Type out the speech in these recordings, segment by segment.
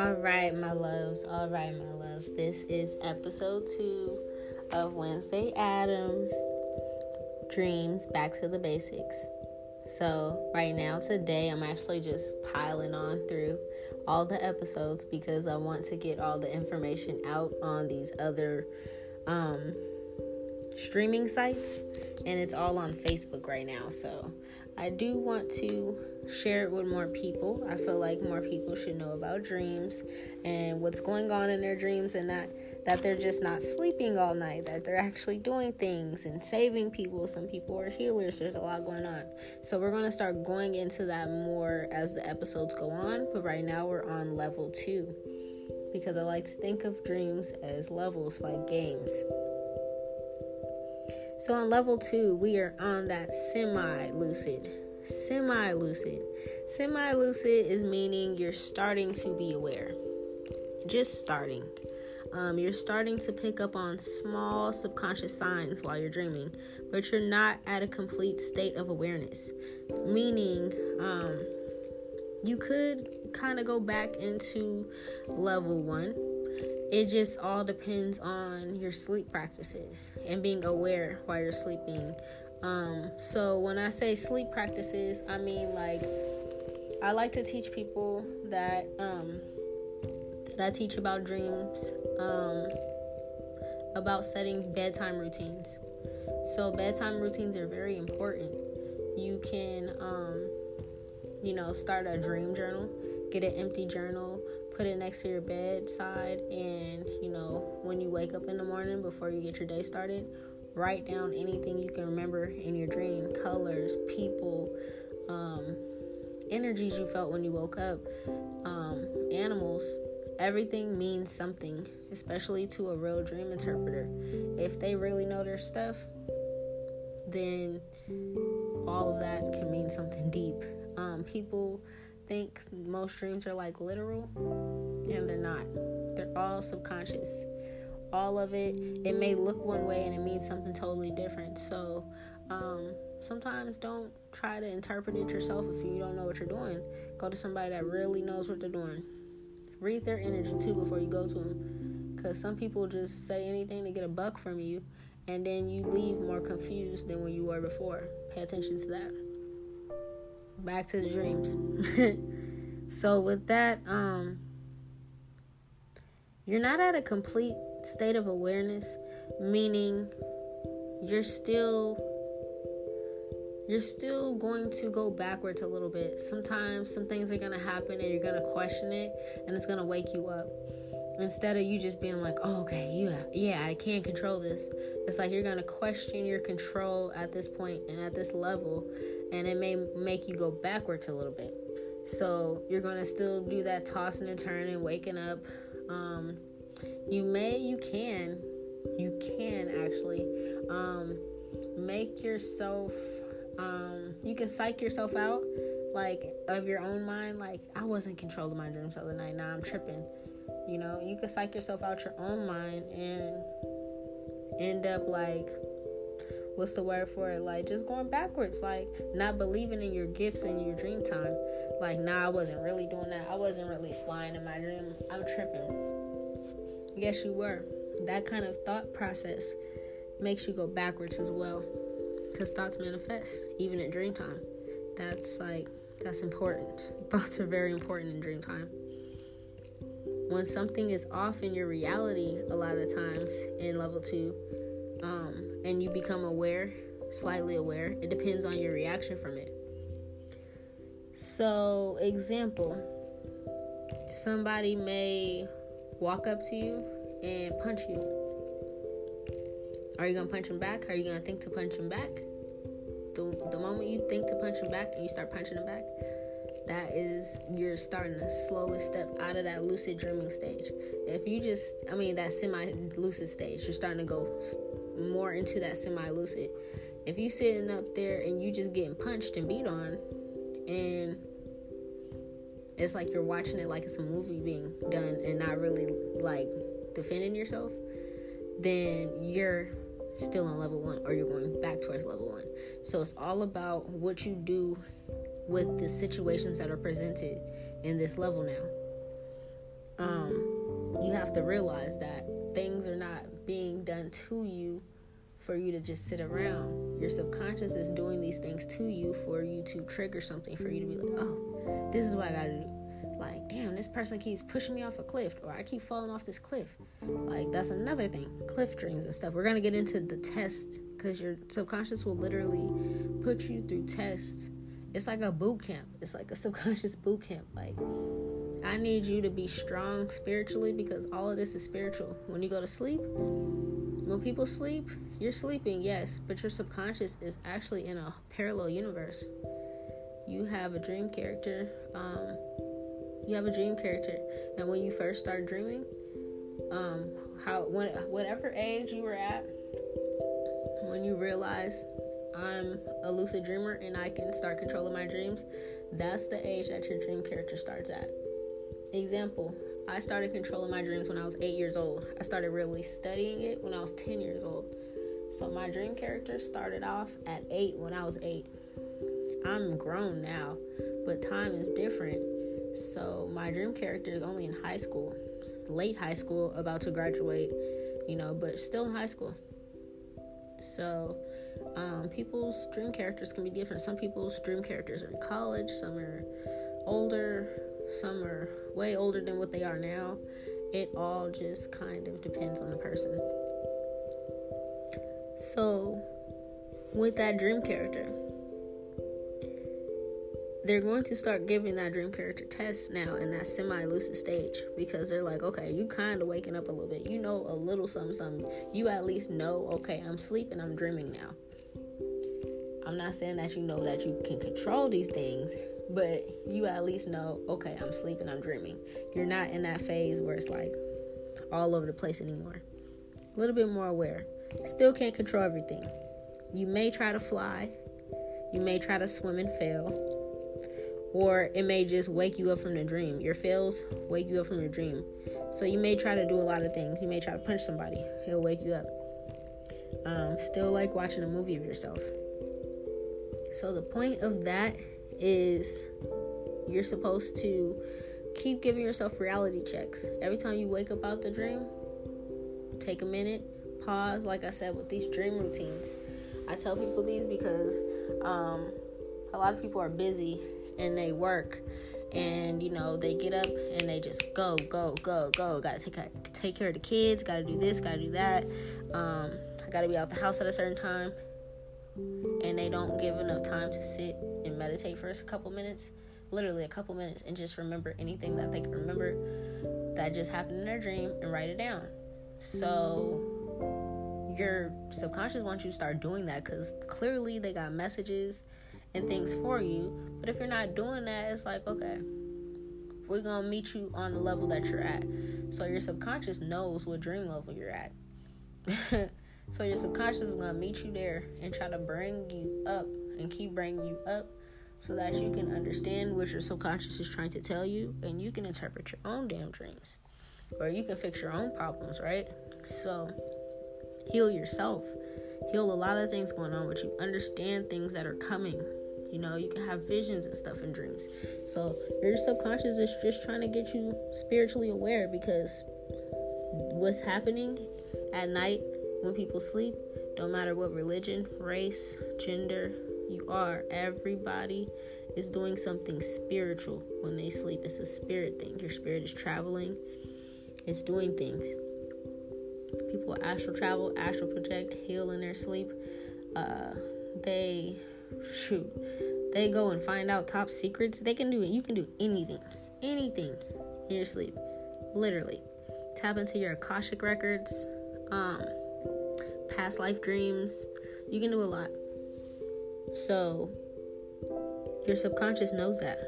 All right, my loves. This is episode 2 of Wednesday Adams, Dreams: Back to the Basics. So right now, today, I'm actually just piling on through all the episodes because I want to get all the information out on these other streaming sites, and it's all on Facebook right now. So I do want to share it with more people. I feel like more people should know about dreams and what's going on in their dreams, and that they're just not sleeping all night, that they're actually doing things and saving people. Some people are healers. There's a lot going on. So we're going to start going into that more as the episodes go on. But right now we're on level 2 because I like to think of dreams as levels, like games. So on level 2, we are on that semi-lucid. Semi-lucid is meaning you're starting to be aware. Just starting. You're starting to pick up on small subconscious signs while you're dreaming, but you're not at a complete state of awareness. Meaning, you could kind of go back into level 1. It just all depends on your sleep practices and being aware while you're sleeping. So when I say sleep practices, I mean, like, I like to teach people that that I teach about dreams, about setting bedtime routines. So bedtime routines are very important. You can, start a dream journal, get an empty journal, put it next to your bedside, and when you wake up in the morning before you get your day started, write down anything you can remember in your dream: colors, people, energies you felt when you woke up, animals. Everything means something, especially to a real dream interpreter. If they really know their stuff, then all of that can mean something deep. People think most dreams are like literal, and they're not. They're all subconscious. All of it may look one way and it means something totally different. So sometimes don't try to interpret it yourself. If you don't know what you're doing, go to somebody that really knows what they're doing. Read their energy too before you go to them, because some people just say anything to get a buck from you, and then you leave more confused than when you were before. Pay attention to that. Back to the dreams. So with that, you're not at a complete state of awareness, meaning you're still going to go backwards a little bit. Sometimes some things are going to happen and you're going to question it, and it's going to wake you up. Instead of you just being like, oh, okay, yeah, I can't control this. It's like you're going to question your control at this point and at this level, and it may make you go backwards a little bit. So you're going to still do that tossing and turning, waking up. You can actually make yourself, you can psych yourself out, like, of your own mind. Like, I wasn't controlling my dreams the other night. Now I'm tripping. You can psych yourself out your own mind and end up like, what's the word for it? Like, just going backwards, like not believing in your gifts and your dream time. Like, nah, I wasn't really doing that. I wasn't really flying in my dream. I'm tripping. Yes, you were. That kind of thought process makes you go backwards as well, because thoughts manifest even in dream time. That's important. Thoughts are very important in dream time. When something is off in your reality, a lot of times in level 2, and you become aware, slightly aware, it depends on your reaction from it. So, example, somebody may walk up to you and punch you. Are you going to punch him back? Are you going to think to punch him back? The moment you think to punch him back and you start punching him back, that is, you're starting to slowly step out of that lucid dreaming stage. If you just, that semi-lucid stage, you're starting to go more into that semi-lucid. If you sitting up there and you just getting punched and beat on, and it's like you're watching it like it's a movie being done and not really, like, defending yourself, then you're still in level 1, or you're going back towards level 1. So it's all about what you do with the situations that are presented in this level now. you have to realize that things are not being done to you for you to just sit around. Your subconscious is doing these things to you for you to trigger something, for you to be like, oh, this is what I gotta do. Like, damn, this person keeps pushing me off a cliff, or I keep falling off this cliff. Like, that's another thing, cliff dreams and stuff. We're gonna get into the test, because your subconscious will literally put you through tests. It's like a boot camp. It's like a subconscious boot camp. Like, I need you to be strong spiritually, because all of this is spiritual. When you go to sleep, when people sleep, you're sleeping, yes, but your subconscious is actually in a parallel universe. You have a dream character. You have a dream character, and when you first start dreaming, whatever age you were at, when you realize I'm a lucid dreamer and I can start controlling my dreams, that's the age that your dream character starts at. Example, I started controlling my dreams when I was 8 years old. I started really studying it when I was 10 years old. So my dream character started off at 8 when I was 8. I'm grown now, but time is different. So my dream character is only in high school, late high school, about to graduate, but still in high school. So people's dream characters can be different. Some people's dream characters are in college, some are older, some are way older than what they are now. It all just kind of depends on the person. So with that dream character, they're going to start giving that dream character test now in that semi-lucid stage, because they're like, okay, you kind of waking up a little bit. You know a little something. You at least know, okay, I'm sleeping, I'm dreaming now. I'm not saying that you know that you can control these things, but you at least know, okay, I'm sleeping, I'm dreaming. You're not in that phase where it's like all over the place anymore. A little bit more aware. Still can't control everything. You may try to fly. You may try to swim and fail. Or it may just wake you up from the dream. Your fails wake you up from your dream. So you may try to do a lot of things. You may try to punch somebody. It'll wake you up. Still like watching a movie of yourself. So the point of that is you're supposed to keep giving yourself reality checks. Every time you wake up out the dream, take a minute, pause, like I said, with these dream routines. I tell people these because a lot of people are busy. And they work, and they get up and they just go. Gotta take care of the kids, gotta do this, gotta do that. I gotta be out the house at a certain time, and they don't give enough time to sit and meditate for a couple minutes, and just remember anything that they can remember that just happened in their dream and write it down. So your subconscious wants you to start doing that, because clearly they got messages and things for you. But if you're not doing that, it's like, okay, we're gonna meet you on the level that you're at. So your subconscious knows what dream level you're at. So your subconscious is gonna meet you there and try to bring you up and keep bringing you up, so that you can understand what your subconscious is trying to tell you, and you can interpret your own damn dreams, or you can fix your own problems, right? So heal yourself, heal a lot of things going on with you, understand things that are coming. You can have visions and stuff in dreams. So your subconscious is just trying to get you spiritually aware, because what's happening at night when people sleep, don't matter what religion, race, gender you are, everybody is doing something spiritual when they sleep. It's a spirit thing. Your spirit is traveling. It's doing things. People astral travel, astral project, heal in their sleep. They go and find out top secrets. They can do it. You can do anything in your sleep. Literally. Tap into your Akashic records, past life dreams. You can do a lot. So your subconscious knows that,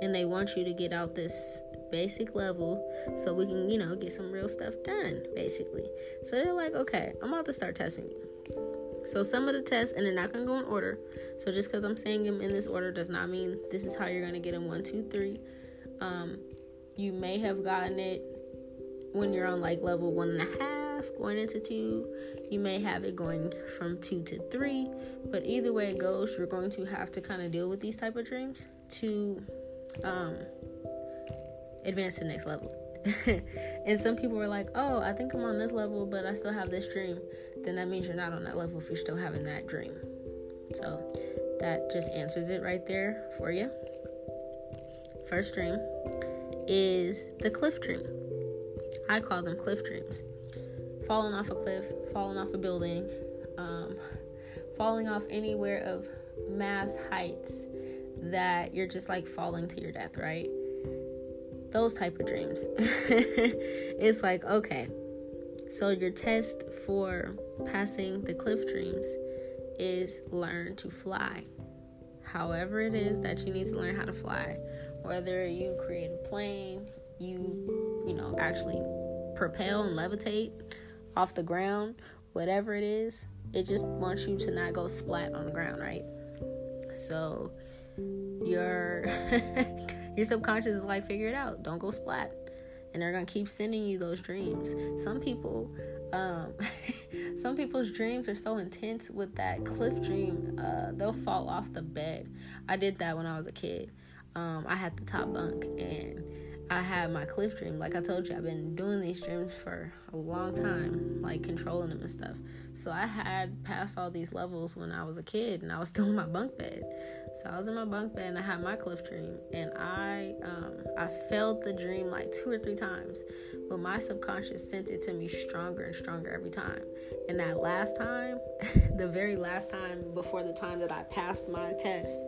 and they want you to get out this basic level so we can, get some real stuff done, basically. So they're like, okay, I'm about to start testing you. So some of the tests, and they're not going to go in order. So just because I'm saying them in this order does not mean this is how you're going to get them 1, 2, 3. You may have gotten it when you're on like level 1.5 going into 2. You may have it going from 2 to 3. But either way it goes, you're going to have to kind of deal with these type of dreams to advance to the next level. And some people were like, oh, I think I'm on this level, but I still have this dream. Then that means you're not on that level if you're still having that dream. So that just answers it right there for you. First dream is the cliff dream. I call them cliff dreams. Falling off a cliff, falling off a building, falling off anywhere of mass heights that you're just like falling to your death, right? Those type of dreams. It's like, okay, so your test for passing the cliff dreams is learn to fly. However it is that you need to learn how to fly, whether you create a plane, you actually propel and levitate off the ground, whatever it is, it just wants you to not go splat on the ground, right? So your subconscious is like, figure it out, don't go splat. And they're gonna keep sending you those dreams. Some people's dreams are so intense with that cliff dream, they'll fall off the bed. I did that when I was a kid. I had the top bunk and I had my cliff dream. Like I told you, I've been doing these dreams for a long time, like controlling them and stuff. So I had passed all these levels when I was a kid and I was still in my bunk bed. So I was in my bunk bed and I had my cliff dream, and I failed the dream like 2 or 3 times, but my subconscious sent it to me stronger and stronger every time. And that last time, the very last time before the time that I passed my test,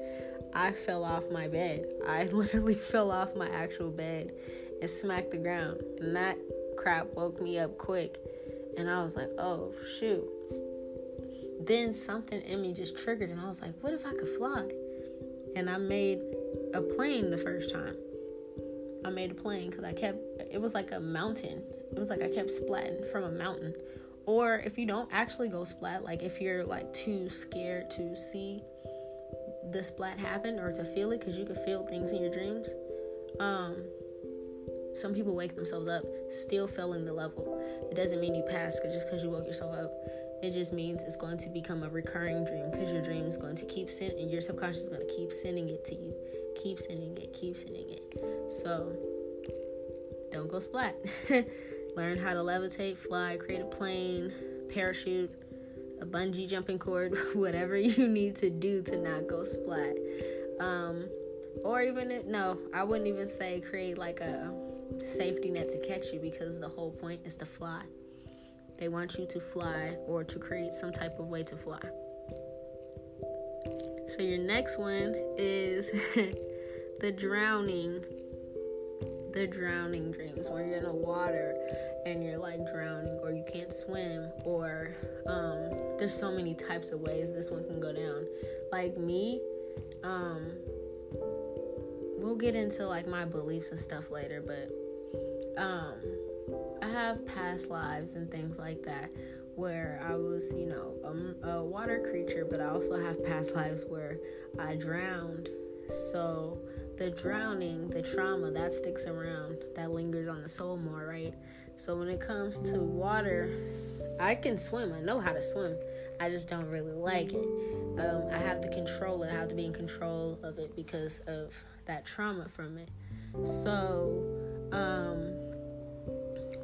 I fell off my bed. I literally fell off my actual bed and smacked the ground. And that crap woke me up quick. And I was like, oh, shoot. Then something in me just triggered. And I was like, what if I could fly? And I made a plane the first time. I made a plane because it was like a mountain. It was like I kept splatting from a mountain. Or if you don't actually go splat, like if you're like too scared to see the splat happened or to feel it, because you can feel things in your dreams. Some people wake themselves up still failing the level. It doesn't mean you passed just because you woke yourself up. It just means it's going to become a recurring dream, because your dream is going to keep sending, your subconscious is going to keep sending it to you. Keep sending it. So don't go splat. Learn how to levitate, fly, create a plane, parachute, a bungee jumping cord, whatever you need to do to not go splat. I wouldn't even say create like a safety net to catch you, because the whole point is to fly. They want you to fly or to create some type of way to fly. So your next one is the drowning dreams, where you're in the water and you're like drowning, or you can't swim, or there's so many types of ways this one can go down. Like me, we'll get into like my beliefs and stuff later, but I have past lives and things like that where I was a water creature, but I also have past lives where I drowned. So the drowning, the trauma, that sticks around, that lingers on the soul more, right? So when it comes to water, I can swim. I know how to swim. I just don't really like it. I have to control it. I have to be in control of it because of that trauma from it. So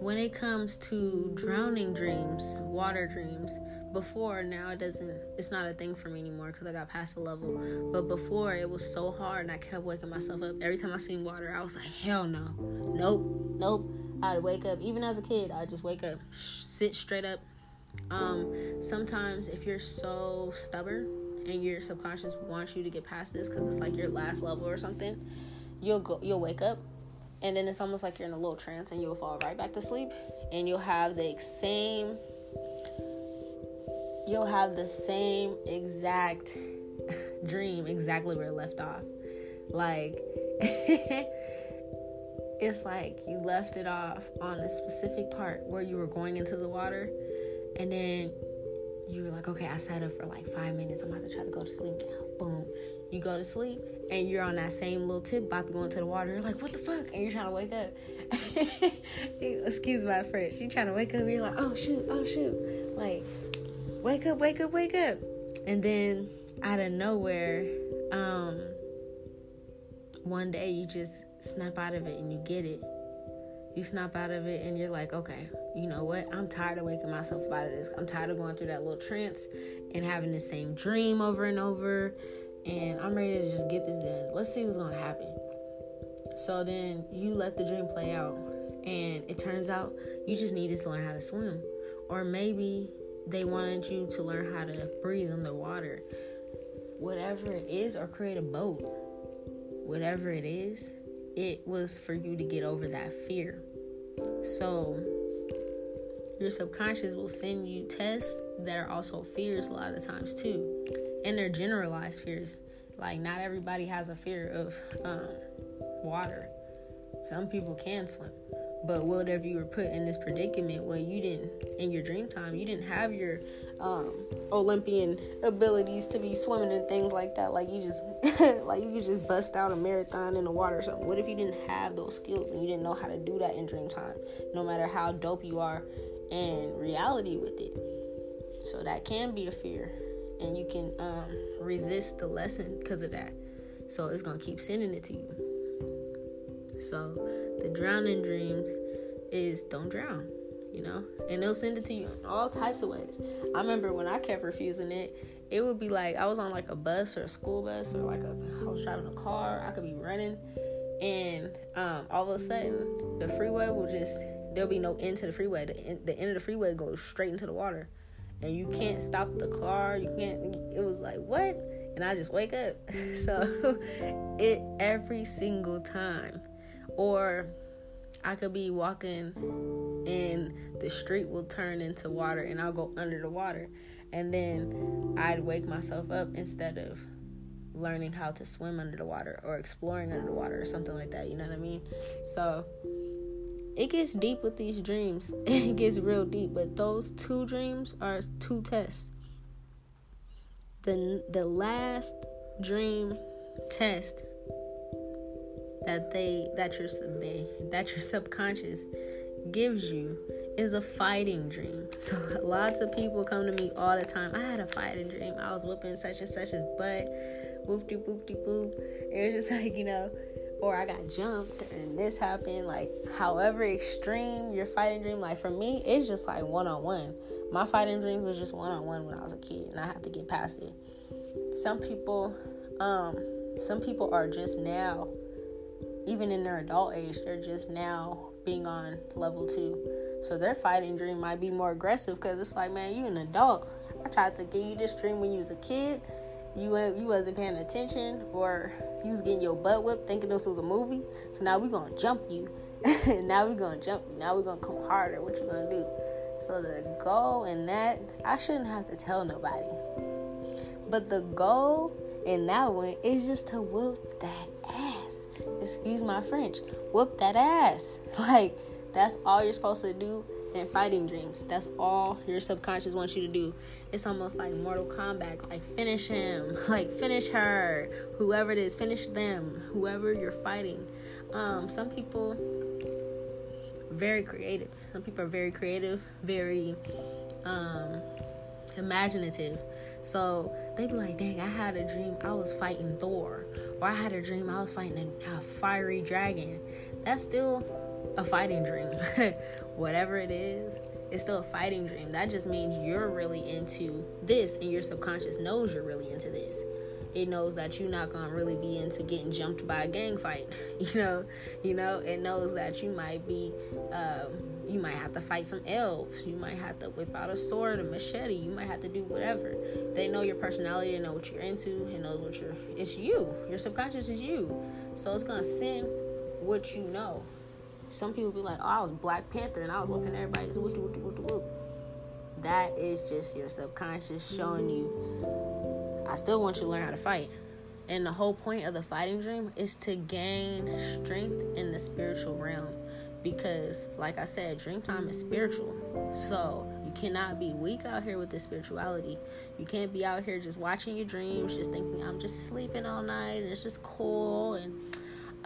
when it comes to drowning dreams, water dreams, before, now it's not a thing for me anymore because I got past the level. But before, it was so hard and I kept waking myself up. Every time I seen water, I was like, hell no. Nope. I'd wake up. Even as a kid, I'd just wake up, sit straight up. Sometimes if you're so stubborn and your subconscious wants you to get past this because it's like your last level or something, you'll wake up. And then it's almost like you're in a little trance and you'll fall right back to sleep. And you'll have the same exact dream, exactly where it left off. Like, it's like you left it off on a specific part where you were going into the water. And then you were like, okay, I sat up for like 5 minutes. I'm about to try to go to sleep now. Boom. You go to sleep and you're on that same little tip about to go into the water. You're like, what the fuck? And you're trying to wake up. Excuse my French. You're trying to wake up and you're like, oh, shoot. Like, wake up. And then out of nowhere, one day you just snap out of it and you get it. you snap out of it and you're like, okay, you know what? I'm tired of waking myself up out of this. I'm tired of going through that little trance and having the same dream over and over. And I'm ready to just get this done. Let's see what's going to happen. So then you let the dream play out. And it turns out you just needed to learn how to swim. Or maybe they wanted you to learn how to breathe in the water. Whatever it is, or create a boat. Whatever it is, it was for you to get over that fear. So your subconscious will send you tests that are also fears a lot of times too. And they're generalized fears. Like, not everybody has a fear of water. Some people can swim. But whatever you were put in this predicament when you didn't, in your dream time, you didn't have your Olympian abilities to be swimming and things like that. Like, you just, like, you could just bust out a marathon in the water or something. What if you didn't have those skills and you didn't know how to do that in dream time? No matter how dope you are in reality with it. So that can be a fear. And you can resist the lesson because of that. So it's going to keep sending it to you. So the drowning dreams is don't drown, you know? And they'll send it to you in all types of ways. I remember when I kept refusing it, it would be like I was on like a bus or a school bus or like I was driving a car. I could be running. And all of a sudden, the freeway will just, there'll be no end to the freeway. The end of the freeway goes straight into the water. And you can't stop the car. You can't, it was like, what? And I just wake up. So it every single time. Or I could be walking and the street will turn into water and I'll go under the water. And then I'd wake myself up instead of learning how to swim under the water or exploring under the water or something like that. You know what I mean? So it gets deep with these dreams. It gets real deep. But those two dreams are two tests. The last dream test that your subconscious gives you is a fighting dream. So lots of people come to me all the time. I had a fighting dream. I was whooping such and such's butt. Whoop de boop de boop. It was just like, you know, or I got jumped and this happened. Like, however extreme your fighting dream. Like, for me, it's just like one-on-one. My fighting dream was just one-on-one when I was a kid, and I have to get past it. Some people are just now, even in their adult age, they're just now being on level 2. So their fighting dream might be more aggressive because it's like, man, you an adult. I tried to give you this dream when you was a kid. You wasn't paying attention, or you was getting your butt whipped thinking this was a movie. So now we're going to jump you. Now we're going to come harder. What you going to do? So the goal in that, I shouldn't have to tell nobody. But the goal in that one is just to whoop that ass. Excuse my French. Whoop that ass. Like, that's all you're supposed to do in fighting dreams. That's all your subconscious wants you to do. It's almost like Mortal Kombat. Like, finish him. Like, finish her. Whoever it is, finish them. Whoever you're fighting. Some people very creative. Some people are very creative, very imaginative. So they be like, dang, I had a dream I was fighting Thor, or I had a dream I was fighting a fiery dragon. That's still a fighting dream. Whatever it is, it's still a fighting dream. That just means you're really into this, and your subconscious knows you're really into this. It knows that you're not gonna really be into getting jumped by a gang fight. You know, it knows that you might be you might have to fight some elves. You might have to whip out a sword, a machete. You might have to do whatever. They know your personality. They know what you're into. It knows what you're... It's you. Your subconscious is you. So it's going to send what you know. Some people be like, oh, I was Black Panther and I was whooping everybody. Whoop. That is just your subconscious showing you, I still want you to learn how to fight. And the whole point of the fighting dream is to gain strength in the spiritual realm. Because, like I said, dream time is spiritual. So you cannot be weak out here with this spirituality. You can't be out here just watching your dreams, just thinking, I'm just sleeping all night, and it's just cool, and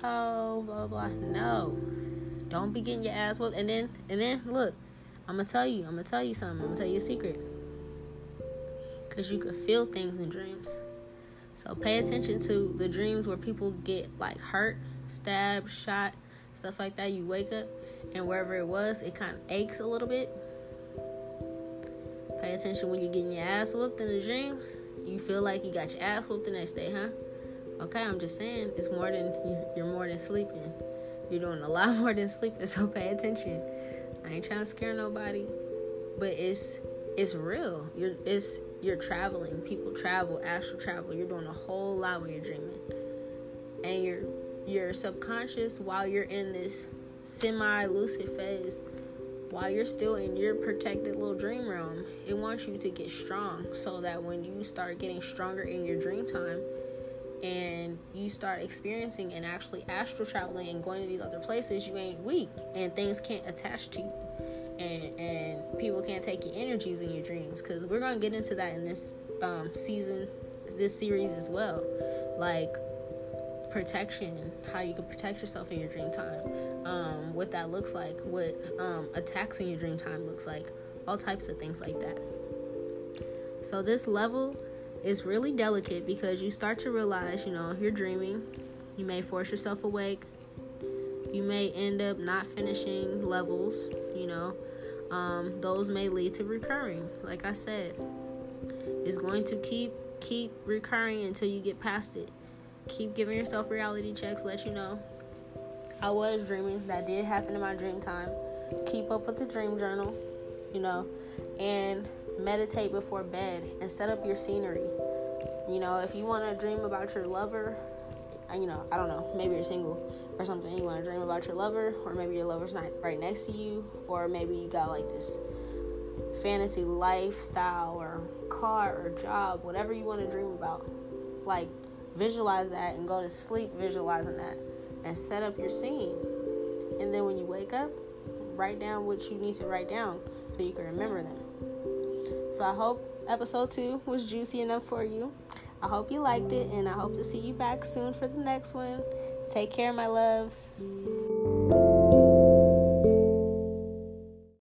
oh, blah, blah. No. Don't be getting your ass whooped. And then, look, I'm going to tell you something. I'm going to tell you a secret. Because you can feel things in dreams. So pay attention to the dreams where people get, like, hurt, stabbed, shot, stuff like that. You wake up and wherever it was, it kind of aches a little bit. Pay attention when you're getting your ass whooped in the dreams. You feel like you got your ass whooped the next day, huh? Okay, I'm just saying, it's more than you're more than sleeping. You're doing a lot more than sleeping, so pay attention. I ain't trying to scare nobody, but it's real. You're traveling. People travel, astral travel. You're doing a whole lot when you're dreaming, and your subconscious, while you're in this semi-lucid phase, while you're still in your protected little dream realm, it wants you to get strong, so that when you start getting stronger in your dream time and you start experiencing and actually astral traveling and going to these other places, you ain't weak and things can't attach to you, and people can't take your energies in your dreams, because we're going to get into that in this series as well, like protection, how you can protect yourself in your dream time, what that looks like, what attacks in your dream time looks like, all types of things like that. So this level is really delicate, because you start to realize, you're dreaming, you may force yourself awake, you may end up not finishing levels, those may lead to recurring. Like I said, it's going to keep recurring until you get past it. Keep giving yourself reality checks. Let you know, I was dreaming, that did happen in my dream time. Keep up with the dream journal, and meditate before bed and set up your scenery. If you want to dream about your lover, I don't know, maybe you're single or something, you want to dream about your lover, or maybe your lover's not right next to you, or maybe you got like this fantasy lifestyle or car or job, whatever you want to dream about, like visualize that and go to sleep visualizing that and set up your scene. And then when you wake up, write down what you need to write down so you can remember them. So I hope episode 2 was juicy enough for you. I hope you liked it, and I hope to see you back soon for the next one. Take care, my loves.